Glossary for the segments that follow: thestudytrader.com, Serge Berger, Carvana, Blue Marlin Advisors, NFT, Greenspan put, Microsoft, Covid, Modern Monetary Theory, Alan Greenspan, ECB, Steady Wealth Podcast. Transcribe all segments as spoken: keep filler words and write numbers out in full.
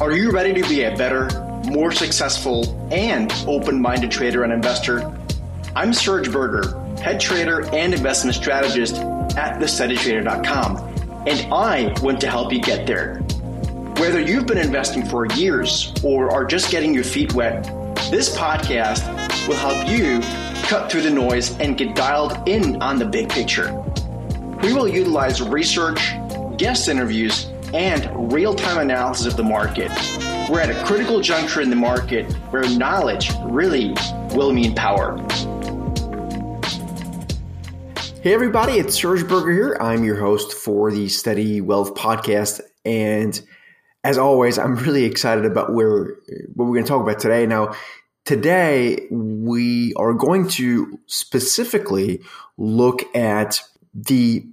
Are you ready to be a better, more successful, and open-minded trader and investor? I'm Serge Berger, head trader and investment strategist at the study trader dot com, and I want to help you get there. Whether you've been investing for years or are just getting your feet wet, this podcast will help you cut through the noise and get dialed in on the big picture. We will utilize research, guest interviews, and real-time analysis of the market. We're at a critical juncture in the market where knowledge really will mean power. Hey everybody, it's Serge Berger here. I'm your host for the Steady Wealth Podcast, and as always, I'm really excited about where what we're going to talk about today. Now, today we are going to specifically look at the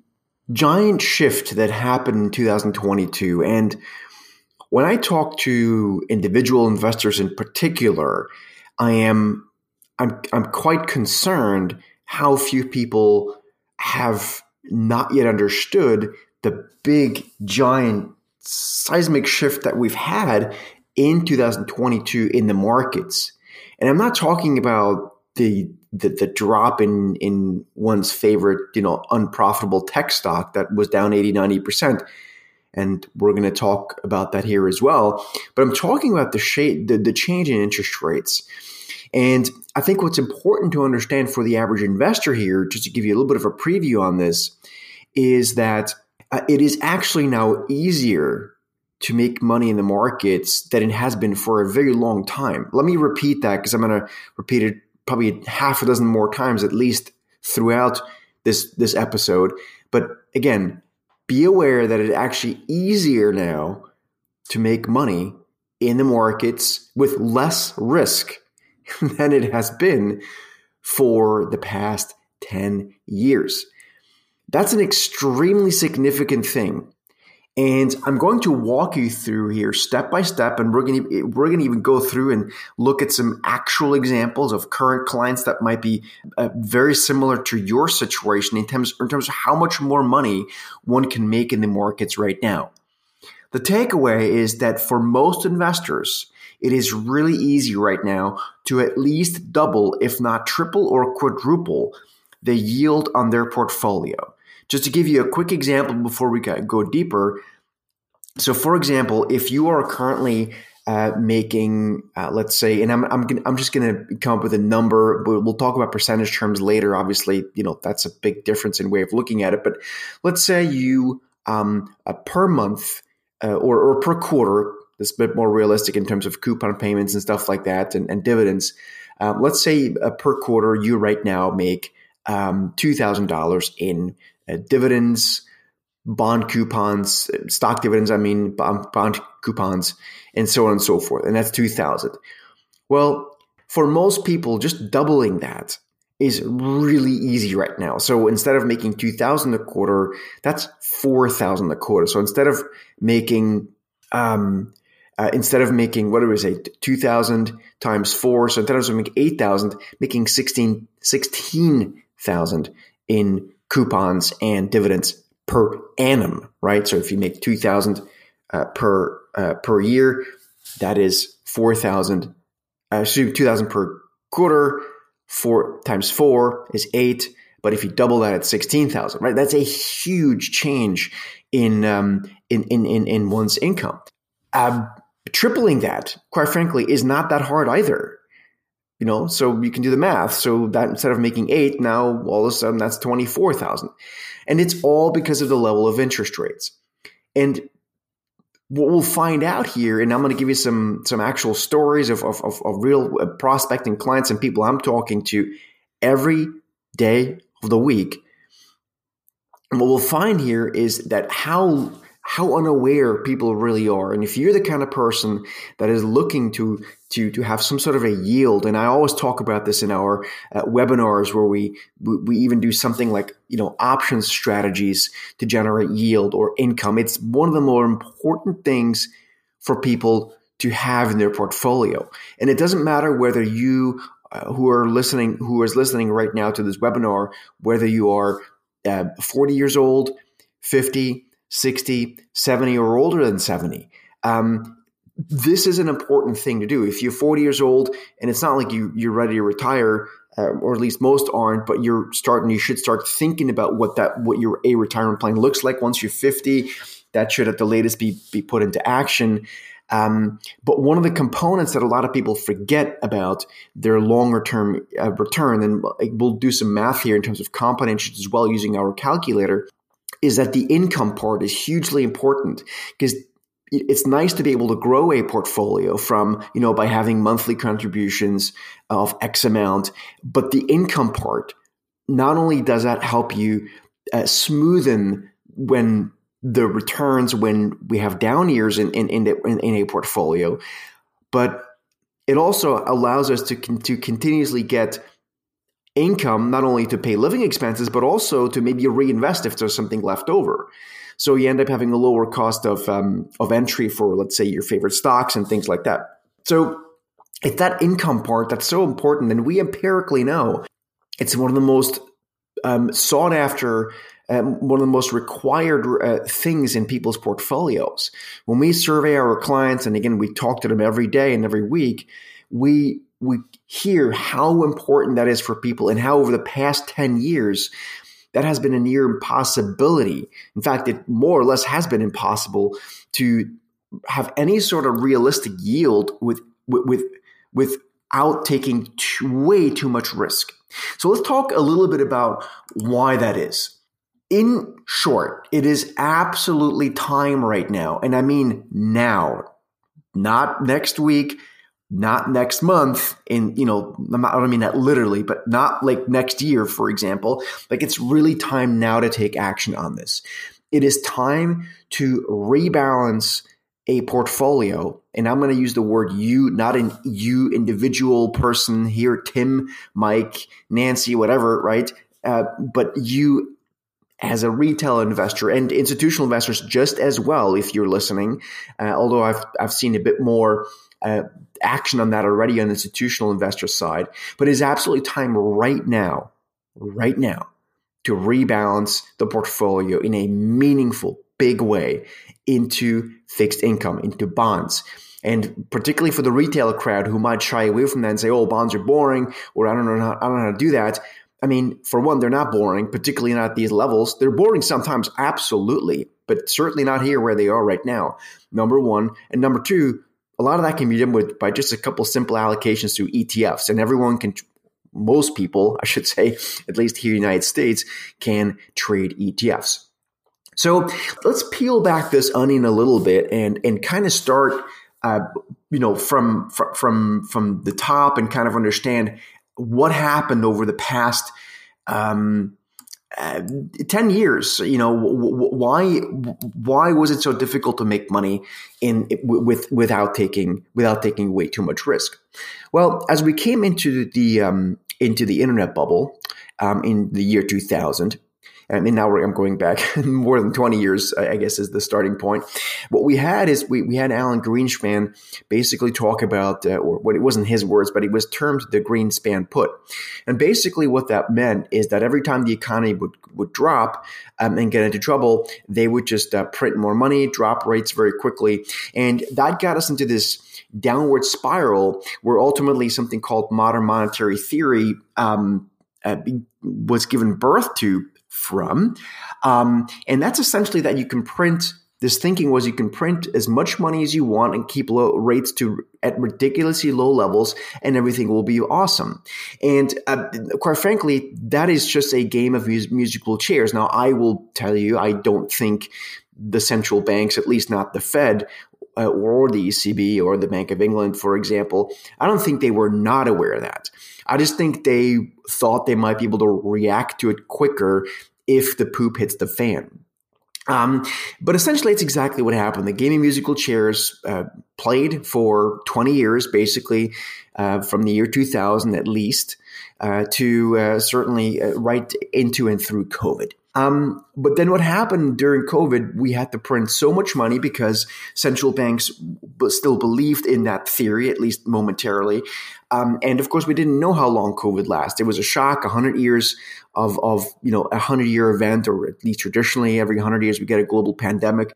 giant shift that happened in two thousand twenty-two. And when I talk to individual investors in particular, I am I'm I'm quite concerned how few people have not yet understood the big giant seismic shift that we've had in two thousand twenty-two in the markets. And I'm not talking about the the, the drop in, in one's favorite, you know, unprofitable tech stock that was down eighty, ninety percent. And we're going to talk about that here as well. But I'm talking about the, shade, the, the change in interest rates. And I think what's important to understand for the average investor here, just to give you a little bit of a preview on this, is that Uh, it is actually now easier to make money in the markets than it has been for a very long time. Let me repeat that, because I'm going to repeat it probably half a dozen more times at least throughout this, this episode. But again, be aware that it's actually easier now to make money in the markets with less risk than it has been for the past ten years. That's an extremely significant thing. And I'm going to walk you through here step by step, and we're going to, we're going to even go through and look at some actual examples of current clients that might be uh, very similar to your situation in terms, in terms of how much more money one can make in the markets right now. The takeaway is that for most investors, it is really easy right now to at least double, if not triple or quadruple, the yield on their portfolio. Just to give you a quick example before we go deeper. So, for example, if you are currently uh, making, uh, let's say, and I'm I'm, gonna, I'm just going to come up with a number. But we'll talk about percentage terms later. Obviously, you know that's a big difference in way of looking at it. But let's say you um, uh, per month uh, or, or per quarter. That's a bit more realistic in terms of coupon payments and stuff like that, and, and dividends. Uh, let's say uh, per quarter, you right now make um, two thousand dollars in Uh, dividends, bond coupons, stock dividends, I mean, bond, bond coupons, and so on and so forth. And that's two thousand dollars. Well, for most people, just doubling that is really easy right now. So instead of making two thousand dollars a quarter, that's four thousand dollars a quarter. So instead of making, um, uh, instead of making, what do we say, two thousand dollars times four, so instead of making eight thousand dollars, making sixteen thousand dollars in coupons and dividends per annum, right? So if you make two thousand uh, per uh, per year, that is four thousand. Uh, excuse me, two thousand per quarter. Four times four is eight. But if you double that, it's sixteen thousand, right? That's a huge change in um, in, in in in one's income. Uh, tripling that, quite frankly, is not that hard either. You know, so you can do the math. So that instead of making eight, now all of a sudden that's twenty-four thousand. And it's all because of the level of interest rates. And what we'll find out here, and I'm going to give you some some actual stories of, of, of, of real prospecting clients and people I'm talking to every day of the week. And what we'll find here is that how how unaware people really are. And if you're the kind of person that is looking to to to have some sort of a yield, and I always talk about this in our uh, webinars where we we even do something like, you know, options strategies to generate yield or income. It's one of the more important things for people to have in their portfolio. And it doesn't matter whether you uh, who are listening, who is listening right now to this webinar, whether you are uh, forty years old, fifty, sixty, seventy, or older than seventy. Um, this is an important thing to do. If you're forty years old and it's not like you, you're ready to retire, uh, or at least most aren't, but you're starting, you should start thinking about what that, what your a retirement plan looks like once you're fifty. That should at the latest be, be put into action. Um, but one of the components that a lot of people forget about their longer term uh, return, and we'll do some math here in terms of compound interest as well using our calculator, is that the income part is hugely important, because it's nice to be able to grow a portfolio from, you know, by having monthly contributions of X amount, but the income part, not only does that help you uh, smoothen when the returns, when we have down years in, in, in, in, in a portfolio, but it also allows us to, con- to continuously get income, not only to pay living expenses, but also to maybe reinvest if there's something left over. So you end up having a lower cost of um, of entry for, let's say, your favorite stocks and things like that. So it's that income part that's so important. And we empirically know it's one of the most um, sought after, um, one of the most required uh, things in people's portfolios. When we survey our clients, and again, we talk to them every day and every week, we we hear how important that is for people and how over the past ten years, that has been a near impossibility. In fact, it more or less has been impossible to have any sort of realistic yield with, with, without taking too, way too much risk. So let's talk a little bit about why that is. In short, it is absolutely time right now. And I mean now, not next week, not next month, and, you know, I don't mean that literally, but not like next year, for example. Like, it's really time now to take action on this. It is time to rebalance a portfolio. And I'm going to use the word you, not an you individual person here, Tim, Mike, Nancy, whatever, right? Uh, but you as a retail investor and institutional investors just as well, if you're listening, uh, although I've, I've seen a bit more Uh, action on that already on the institutional investor side, but it's absolutely time right now, right now to rebalance the portfolio in a meaningful, big way into fixed income, into bonds. And particularly for the retail crowd who might shy away from that and say, oh, bonds are boring, or I don't know how, I don't know how to do that. I mean, for one, they're not boring, particularly not at these levels. They're boring sometimes, absolutely, but certainly not here where they are right now, number one. And number two, a lot of that can be done with by just a couple simple allocations through E T Fs, and everyone can, most people, I should say, at least here in the United States, can trade E T Fs. So let's peel back this onion a little bit and and kind of start, uh, you know, from from from the top and kind of understand what happened over the past um, uh, ten years. You know, w- w- why why was it so difficult to make money in with without taking without taking way too much risk? Well, as we came into the um, into the internet bubble um, in the year two thousand, and now we're, I'm going back more than twenty years, I guess, is the starting point. What we had is we, we had Alan Greenspan basically talk about, uh, or what, it wasn't his words, but it was termed the Greenspan put. And basically what that meant is that every time the economy would, would drop um, and get into trouble, they would just uh, print more money, drop rates very quickly. And that got us into this downward spiral where ultimately something called Modern Monetary Theory um, uh, was given birth to. From, um, and that's essentially that you can print. This thinking was you can print as much money as you want and keep low rates to at ridiculously low levels, and everything will be awesome. And uh, quite frankly, that is just a game of mus- musical chairs. Now, I will tell you, I don't think the central banks, at least not the Fed, Uh, or the E C B or the Bank of England, for example, I don't think they were not aware of that. I just think they thought they might be able to react to it quicker if the poop hits the fan. Um, but essentially, it's exactly what happened. The game of musical chairs uh, played for twenty years, basically, uh, from the year two thousand at least, uh, to uh, certainly uh, right into and through COVID. Um, but then what happened during COVID, we had to print so much money because central banks b- still believed in that theory, at least momentarily. Um, and of course, we didn't know how long COVID lasted. It was a shock, one hundred years of, of you know, a one hundred year event, or at least traditionally every one hundred years we get a global pandemic.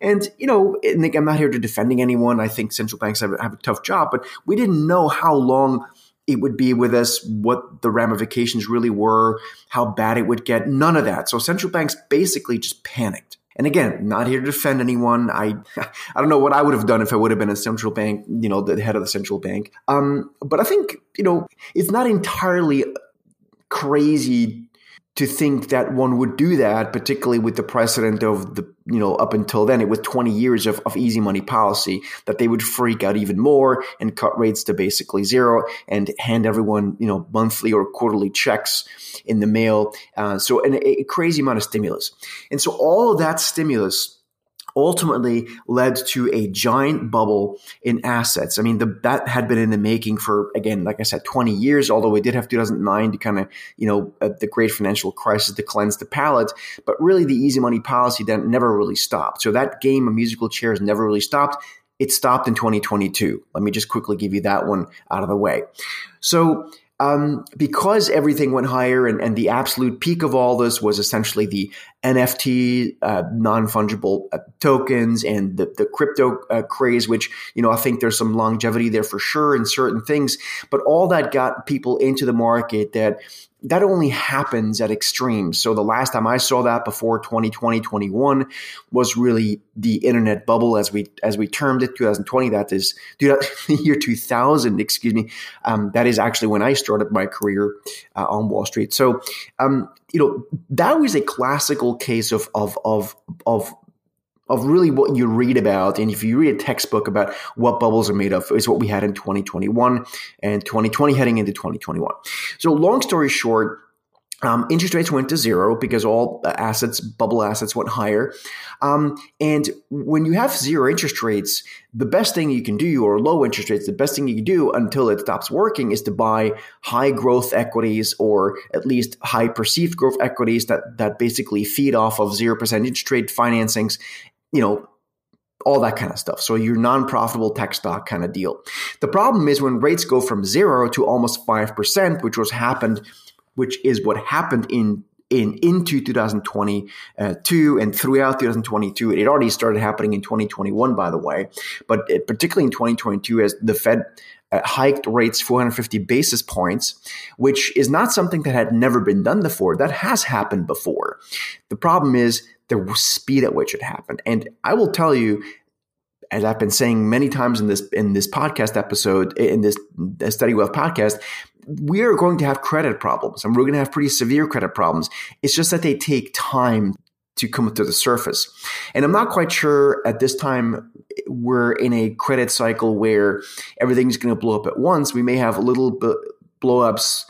And, you know, and I'm not here to defending anyone. I think central banks have, have a tough job, but we didn't know how long it would be with us, what the ramifications really were, how bad it would get, none of that. So central banks basically just panicked. And again, not here to defend anyone. I I don't know what I would have done if I would have been a central bank, you know, the head of the central bank. Um, but I think, you know, it's not entirely crazy to think that one would do that, particularly with the precedent of the, you know, up until then, it was twenty years of, of easy money policy, that they would freak out even more and cut rates to basically zero and hand everyone, you know, monthly or quarterly checks in the mail. Uh, so an, a crazy amount of stimulus. And so all of that stimulus ultimately led to a giant bubble in assets. I mean, the, that had been in the making for, again, like I said, twenty years, although we did have two thousand nine to kind of, you know, uh, the great financial crisis to cleanse the palate. But really, the easy money policy then never really stopped. So that game of musical chairs never really stopped. It stopped in twenty twenty-two. Let me just quickly give you that one out of the way. So Um, because everything went higher and, and the absolute peak of all this was essentially the N F T, uh, non-fungible uh, tokens and the, the crypto uh, craze, which, you know, I think there's some longevity there for sure in certain things, but all that got people into the market that that only happens at extremes. So the last time I saw that before twenty twenty, twenty-one was really the internet bubble, as we as we termed it, two thousand twenty. That is the year two thousand, excuse me. Um, that is actually when I started my career uh, on Wall Street. So, um, you know, that was a classical case of of of of. of really what you read about. And if you read a textbook about what bubbles are made of, is what we had in twenty twenty-one and twenty twenty heading into twenty twenty-one. So long story short, um, interest rates went to zero because all assets, bubble assets went higher. Um, and when you have zero interest rates, the best thing you can do, or low interest rates, the best thing you can do until it stops working is to buy high growth equities, or at least high perceived growth equities that, that basically feed off of zero percent interest rate financings, you know, all that kind of stuff. So your non-profitable tech stock kind of deal. The problem is when rates go from zero to almost five percent, which was happened, which is what happened in in into two thousand twenty-two and throughout two thousand twenty-two. It already started happening in twenty twenty-one, by the way, but it, particularly in twenty twenty-two, as the Fed uh, hiked rates four hundred fifty basis points, which is not something that had never been done before. That has happened before. The problem is the speed at which it happened. And I will tell you, as I've been saying many times in this in this podcast episode, in this Steady Wealth podcast, we are going to have credit problems, and we're going to have pretty severe credit problems. It's just that they take time to come to the surface. And I'm not quite sure at this time we're in a credit cycle where everything's going to blow up at once. We may have a little bit blow-ups,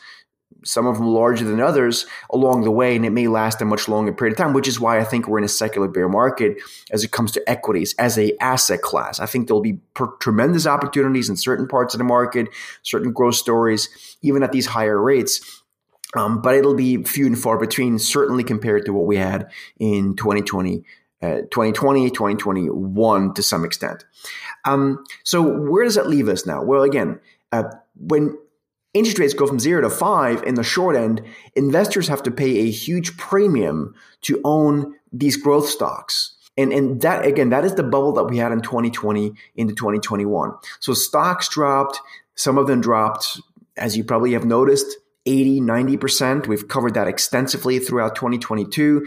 some of them larger than others, along the way, and it may last a much longer period of time, which is why I think we're in a secular bear market as it comes to equities as a asset class. I think there'll be per- tremendous opportunities in certain parts of the market, certain growth stories, even at these higher rates. Um, but it'll be few and far between, certainly compared to what we had in twenty twenty. Uh, twenty twenty, twenty twenty-one to some extent. Um, so where does that leave us now? Well, again, uh, when interest rates go from zero to five in the short end, investors have to pay a huge premium to own these growth stocks. And, and that, again, that is the bubble that we had in twenty twenty into twenty twenty-one. So stocks dropped. Some of them dropped, as you probably have noticed, eighty, ninety percent. We've covered that extensively throughout twenty twenty-two.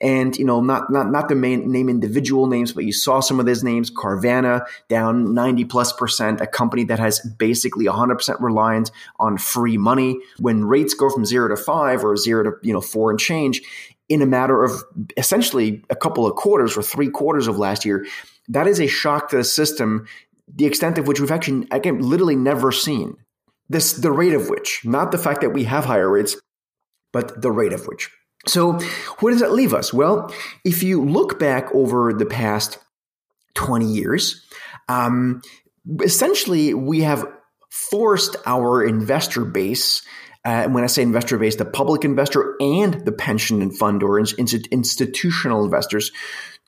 And, you know, not, not, not the main name individual names, but you saw some of those names. Carvana down ninety plus percent, a company that has basically one hundred percent reliance on free money. When rates go from zero to five or zero to, you know, four and change in a matter of essentially a couple of quarters or three quarters of last year, that is a shock to the system, the extent of which we've actually, again, literally never seen. This, the rate of which, not the fact that we have higher rates, but the rate of which. So where does that leave us? Well, if you look back over the past twenty years, um, essentially we have forced our investor base, uh, when I say investor base, the public investor and the pension and fund or in- institutional investors,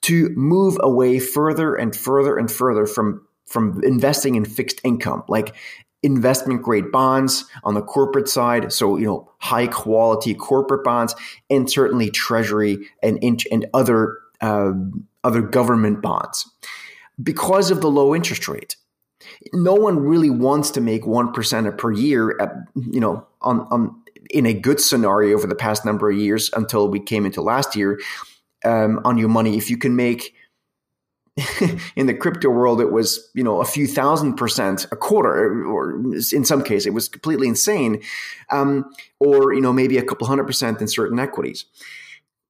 to move away further and further and further from, from investing in fixed income, like investment grade bonds on the corporate side. So, you know, high quality corporate bonds, and certainly treasury and, and other uh, other government bonds because of the low interest rate. No one really wants to make one percent per year, at, you know, on, on in a good scenario over the past number of years until we came into last year um, on your money. If you can make, in the crypto world, it was, you know, a few thousand percent a quarter, or in some case, it was completely insane, um, or, you know, maybe a couple hundred percent in certain equities.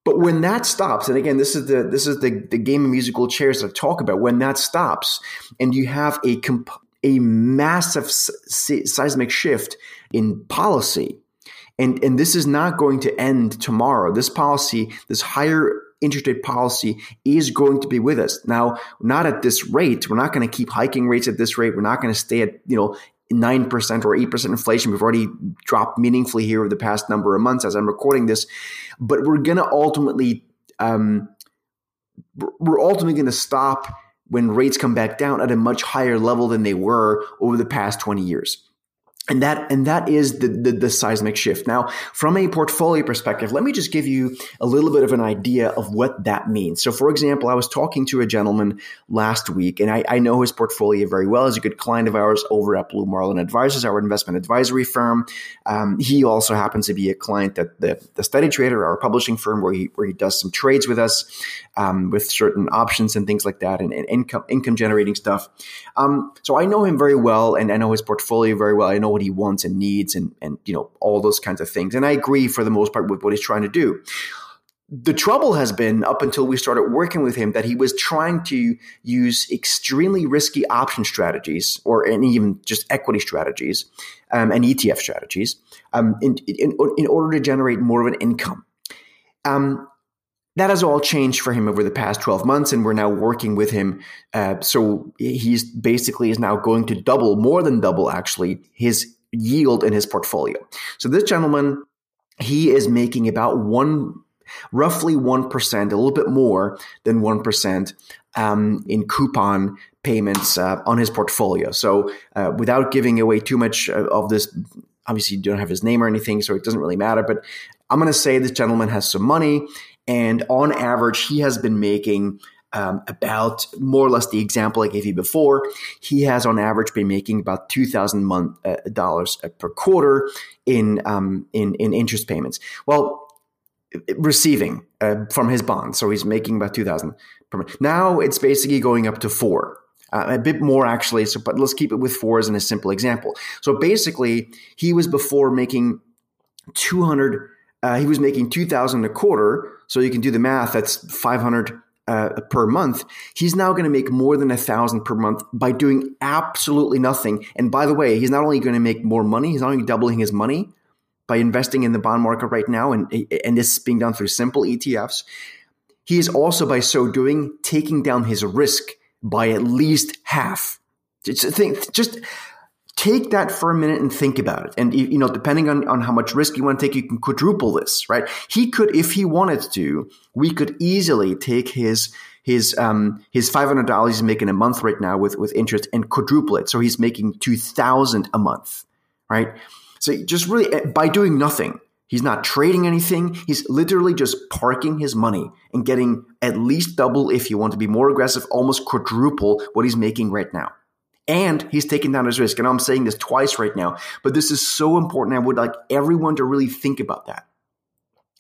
But when that stops, and again, this is the this is the, the game of musical chairs that I talk about. When that stops, and you have a comp- a massive se- seismic shift in policy, and and this is not going to end tomorrow. This policy, this higher interest rate policy, is going to be with us. Now, not at this rate. We're not going to keep hiking rates at this rate. We're not going to stay at, you know, nine percent or eight percent inflation. We've already dropped meaningfully here over the past number of months as I'm recording this, but we're going to ultimately, um, we're ultimately going to stop when rates come back down at a much higher level than they were over the past twenty years. And that, and that is the, the, the seismic shift. Now, from a portfolio perspective, let me just give you a little bit of an idea of what that means. So, for example, I was talking to a gentleman last week, and I, I know his portfolio very well. He's a good client of ours over at Blue Marlin Advisors, our investment advisory firm. Um, he also happens to be a client at the, the Study Trader, our publishing firm, where he where he does some trades with us um, with certain options and things like that, and, and income income generating stuff. Um, so I know him very well, and I know his portfolio very well. I know what he wants and needs, and, and, you know, all those kinds of things. And I agree for the most part with what he's trying to do. The trouble has been, up until we started working with him, that he was trying to use extremely risky option strategies, or and even just equity strategies um, and E T F strategies um, in, in, in order to generate more of an income. Um, That has all changed for him over the past twelve months, and we're now working with him. Uh, so he's basically is now going to double, more than double actually, his yield in his portfolio. So this gentleman, he is making about one, roughly one percent, a little bit more than one percent um, in coupon payments uh, on his portfolio. So uh, without giving away too much of this, obviously you don't have his name or anything, so it doesn't really matter, but I'm going to say this gentleman has some money, and on average, he has been making um, about, more or less the example I gave you before, he has on average been making about two thousand dollars uh, per quarter in, um, in, in interest payments. Well, receiving uh, from his bonds. So he's making about two thousand dollars per month. Now it's basically going up to four. Uh, a bit more actually, so but let's keep it with four as in a simple example. So basically, he was before making two hundred dollars. Uh, he was making two thousand dollars a quarter, so you can do the math. That's five hundred dollars uh, per month. He's now going to make more than one thousand dollars per month by doing absolutely nothing. And by the way, he's not only going to make more money, he's not only doubling his money by investing in the bond market right now, and, and this is being done through simple E T Fs. He is also, by so doing, taking down his risk by at least half. Just think, just take that for a minute and think about it. And, you know, depending on, on how much risk you want to take, you can quadruple this, right? He could, if he wanted to, we could easily take his his um, his five hundred dollars he's making a month right now with, with interest and quadruple it. So he's making two thousand dollars a month, right? So just really, by doing nothing, he's not trading anything. He's literally just parking his money and getting at least double, if you want to be more aggressive, almost quadruple what he's making right now. And he's taking down his risk. And I'm saying this twice right now, but this is so important. I would like everyone to really think about that.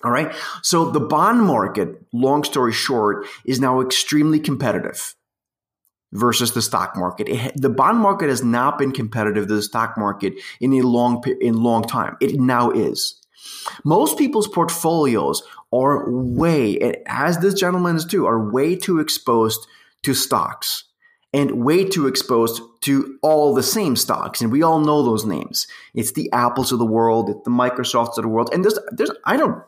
All right. So the bond market, long story short, is now extremely competitive versus the stock market. It, the bond market has not been competitive to the stock market in a long, in long time. It now is. Most people's portfolios are way, as this gentleman's too, are way too exposed to stocks. And way too exposed to all the same stocks. And we all know those names. It's the Apples of the world. It's the Microsofts of the world. And there's, there's, I don't,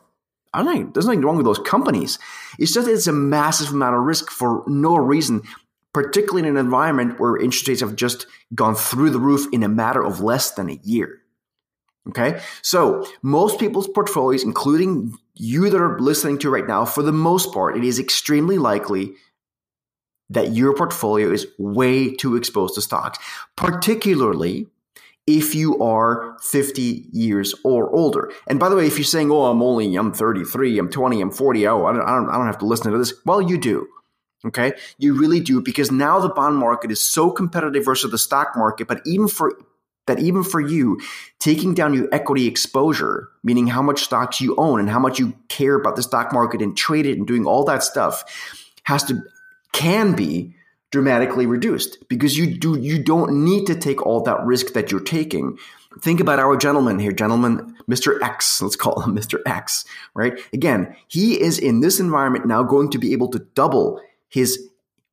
I don't, there's nothing wrong with those companies. It's just, it's a massive amount of risk for no reason, particularly in an environment where interest rates have just gone through the roof in a matter of less than a year. Okay. So most people's portfolios, including you that are listening to right now, for the most part, it is extremely likely that your portfolio is way too exposed to stocks, particularly if you are fifty years or older. And by the way, if you're saying, oh, I'm only, I'm thirty-three, I'm twenty, I'm forty, oh, I don't, I don't have to listen to this. Well, you do. Okay, you really do, because now the bond market is so competitive versus the stock market. But even for that, even for you, taking down your equity exposure, meaning how much stocks you own and how much you care about the stock market and trade it and doing all that stuff, has to can be dramatically reduced, because you do you don't need to take all that risk that you're taking. Think about our gentleman here, gentleman, Mister X, let's call him Mister X, right? Again, he is in this environment now going to be able to double his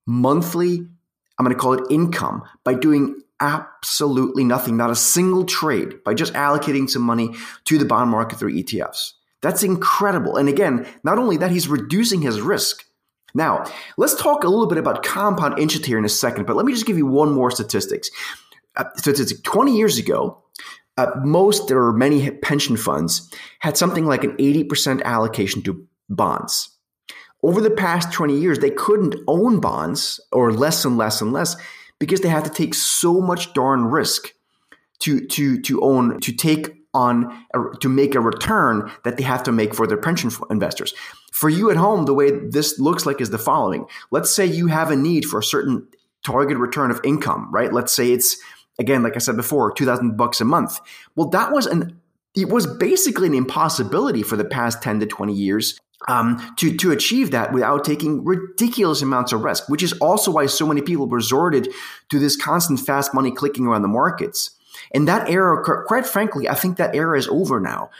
monthly, I'm going to call it income, by doing absolutely nothing, not a single trade, by just allocating some money to the bond market through E T Fs. That's incredible. And again, not only that, he's reducing his risk. Now, let's talk a little bit about compound interest here in a second, but let me just give you one more statistics. Uh, statistic, twenty years ago, uh, most or many pension funds had something like an eighty percent allocation to bonds. Over the past twenty years, they couldn't own bonds, or less and less and less, because they had to take so much darn risk to to to own, to take on, a, to make a return that they have to make for their pension investors. For you at home, the way this looks like is the following. Let's say you have a need for a certain target return of income, right? Let's say it's, again, like I said before, two thousand bucks a month. Well, that was an, it was basically an impossibility for the past ten to twenty years. Um, to, to achieve that without taking ridiculous amounts of risk, which is also why so many people resorted to this constant fast money clicking around the markets. And that era, quite frankly, I think that era is over now.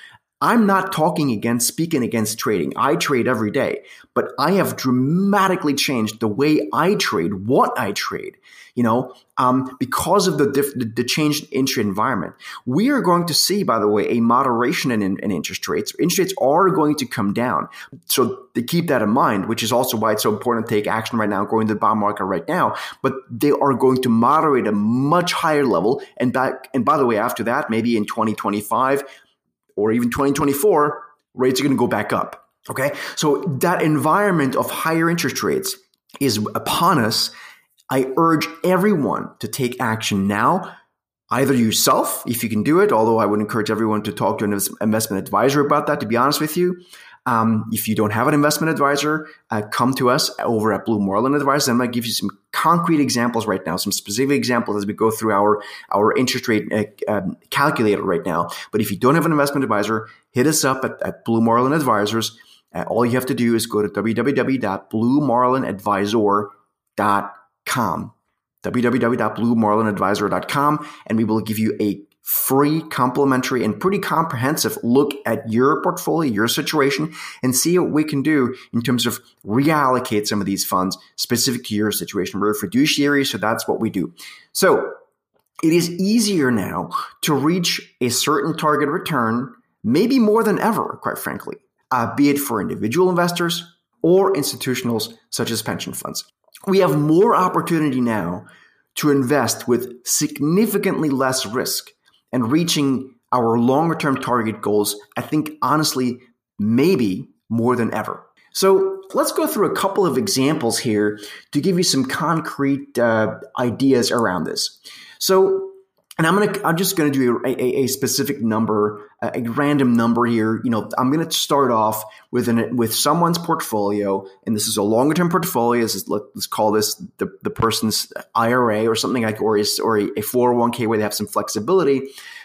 I'm not talking against, speaking against trading. I trade every day, but I have dramatically changed the way I trade, what I trade, you know, um, because of the, diff- the change in interest environment. We are going to see, by the way, a moderation in, in interest rates. Interest rates are going to come down. So to keep that in mind, which is also why it's so important to take action right now, going to the bond market right now, but they are going to moderate at a much higher level. And back, and by the way, after that, maybe in twenty twenty-five, or even twenty twenty-four, rates are going to go back up, okay? So that environment of higher interest rates is upon us. I urge everyone to take action now, either yourself, if you can do it, although I would encourage everyone to talk to an investment advisor about that, to be honest with you. Um, if you don't have an investment advisor, uh, come to us over at Blue Marlin Advisors. I'm going to give you some concrete examples right now, some specific examples as we go through our, our interest rate uh, um, calculator right now. But if you don't have an investment advisor, hit us up at, at Blue Marlin Advisors. Uh, all you have to do is go to w w w dot blue marlin advisor dot com, w w w dot blue marlin advisor dot com, and we will give you a free, complimentary, and pretty comprehensive look at your portfolio, your situation, and see what we can do in terms of reallocate some of these funds specific to your situation. We're a fiduciary, so that's what we do. So it is easier now to reach a certain target return, maybe more than ever, quite frankly, uh, be it for individual investors or institutionals such as pension funds. We have more opportunity now to invest with significantly less risk and reaching our longer-term target goals, I think, honestly, maybe more than ever. So let's go through a couple of examples here to give you some concrete uh, ideas around this. So, and I'm gonna, I'm just gonna do a, a, a specific number, a, a random number here. You know, I'm gonna start off with an with someone's portfolio, and this is a longer-term portfolio. This is, let, let's call this the, the person's I R A or something like, or is or a, a four oh one k where they have some flexibility,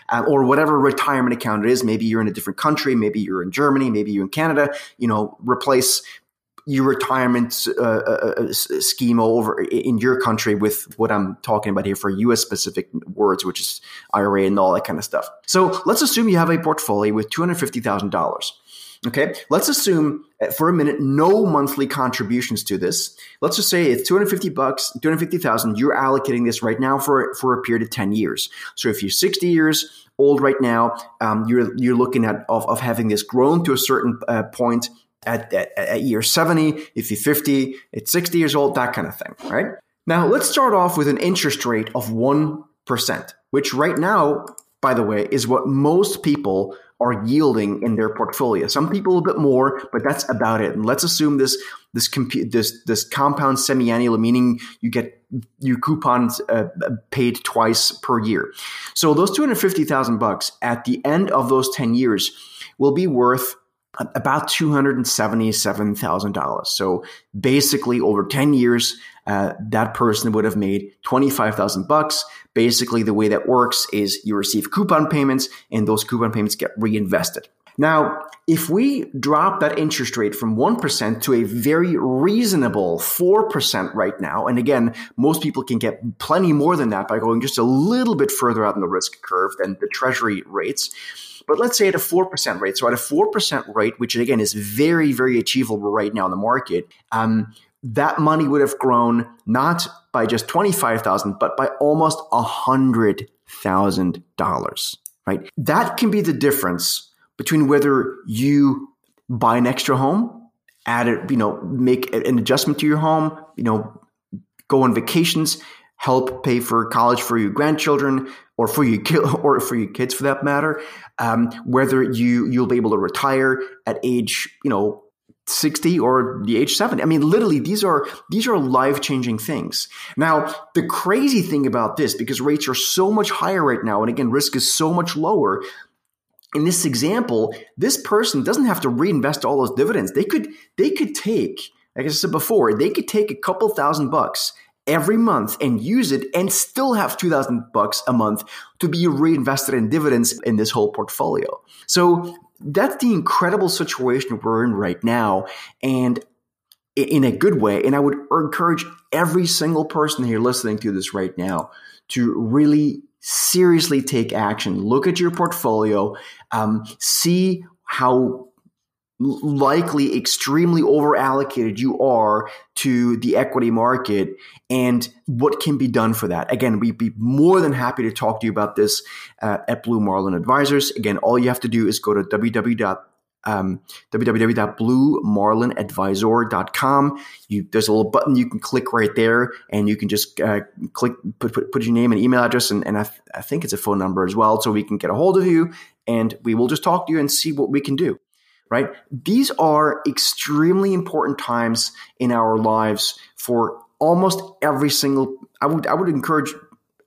uh, or whatever retirement account it is. Maybe you're in a different country. Maybe you're in Germany. Maybe you're in Canada. You know, replace your retirement uh, uh, scheme over in your country with what I'm talking about here for U S specific words, which is I R A and all that kind of stuff. So let's assume you have a portfolio with two hundred fifty thousand dollars. Okay. Let's assume for a minute, no monthly contributions to this. Let's just say it's two hundred fifty bucks, two hundred fifty thousand. You're allocating this right now for, for a period of ten years. So if you're sixty years old right now, um, you're, you're looking at of, of having this grown to a certain uh, point At, at, at year seventy, if you're fifty, it's sixty years old, that kind of thing, right? Now, let's start off with an interest rate of one percent, which right now, by the way, is what most people are yielding in their portfolio. Some people a bit more, but that's about it. And let's assume this this compu- this this compound semi-annual, meaning you get your coupons uh, paid twice per year. So those two hundred fifty thousand bucks at the end of those ten years will be worth about two hundred seventy-seven thousand dollars. So basically over ten years, uh, that person would have made twenty-five thousand bucks. Basically the way that works is you receive coupon payments and those coupon payments get reinvested. Now, if we drop that interest rate from one percent to a very reasonable four percent right now, and again, most people can get plenty more than that by going just a little bit further out in the risk curve than the treasury rates. But let's say at a four percent rate. So at a four percent rate, which again is very, very achievable right now in the market, um, that money would have grown not by just twenty-five thousand dollars, but by almost one hundred thousand dollars, right? That can be the difference between whether you buy an extra home, add it, you know, make an adjustment to your home, you know, go on vacations, help pay for college for your grandchildren or for your ki- or for your kids for that matter, um, whether you you'll be able to retire at age, you know, sixty or the age seventy. I mean, literally, these are these are life-changing things. Now, the crazy thing about this, because rates are so much higher right now, and again, risk is so much lower. In this example, this person doesn't have to reinvest all those dividends. They could they could take, like I said before, they could take a couple thousand bucks every month and use it and still have two thousand bucks a month to be reinvested in dividends in this whole portfolio. So that's the incredible situation we're in right now, and in a good way. And I would encourage every single person here listening to this right now to really seriously take action. Look at your portfolio, um, see how likely extremely over-allocated you are to the equity market and what can be done for that. Again, we'd be more than happy to talk to you about this uh, at Blue Marlin Advisors. Again, all you have to do is go to www. Um, www dot blue marlin advisor dot com. You, there's a little button you can click right there, and you can just uh, click, put, put put your name and email address, and, and I, th- I think it's a phone number as well, so we can get a hold of you, and we will just talk to you and see what we can do, right? These are extremely important times in our lives for almost every single, I would I would encourage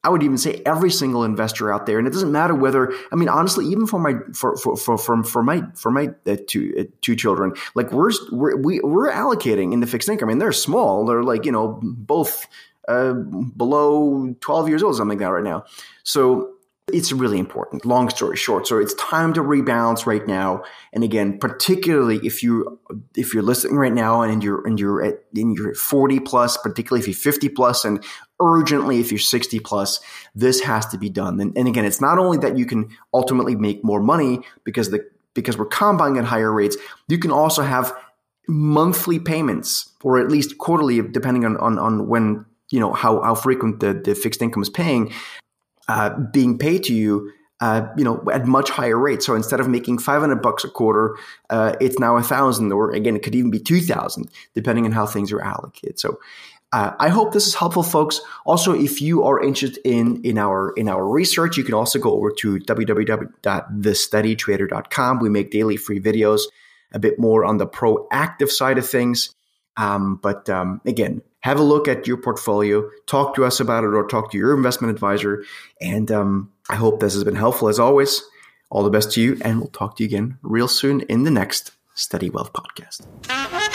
I would even say every single investor out there, and it doesn't matter whether. I mean, honestly, even for my for for for for, for my for my uh, two uh, two children, like we're we're we, we're allocating in the fixed income. I mean, they're small; they're like you know both uh, below twelve years old, something like that, right now. So it's really important. Long story short, so it's time to rebalance right now. And again, particularly if you if you're listening right now and you're and you're at in your forty plus, particularly if you're fifty plus, and urgently, if you're sixty plus, this has to be done. And, and again, it's not only that you can ultimately make more money because the because we're compounding at higher rates. You can also have monthly payments, or at least quarterly, depending on on, on when you know how how frequent the, the fixed income is paying, uh, being paid to you, uh, you know, at much higher rates. So instead of making five hundred bucks a quarter, uh, it's now a thousand, or again, it could even be two thousand, depending on how things are allocated. So. Uh, I hope this is helpful, folks. Also, if you are interested in in our in our research, you can also go over to www dot the study trader dot com. We make daily free videos, a bit more on the proactive side of things. Um, but um, again, have a look at your portfolio, talk to us about it, or talk to your investment advisor. And um, I hope this has been helpful as always. All the best to you, and we'll talk to you again real soon in the next Steady Wealth Podcast.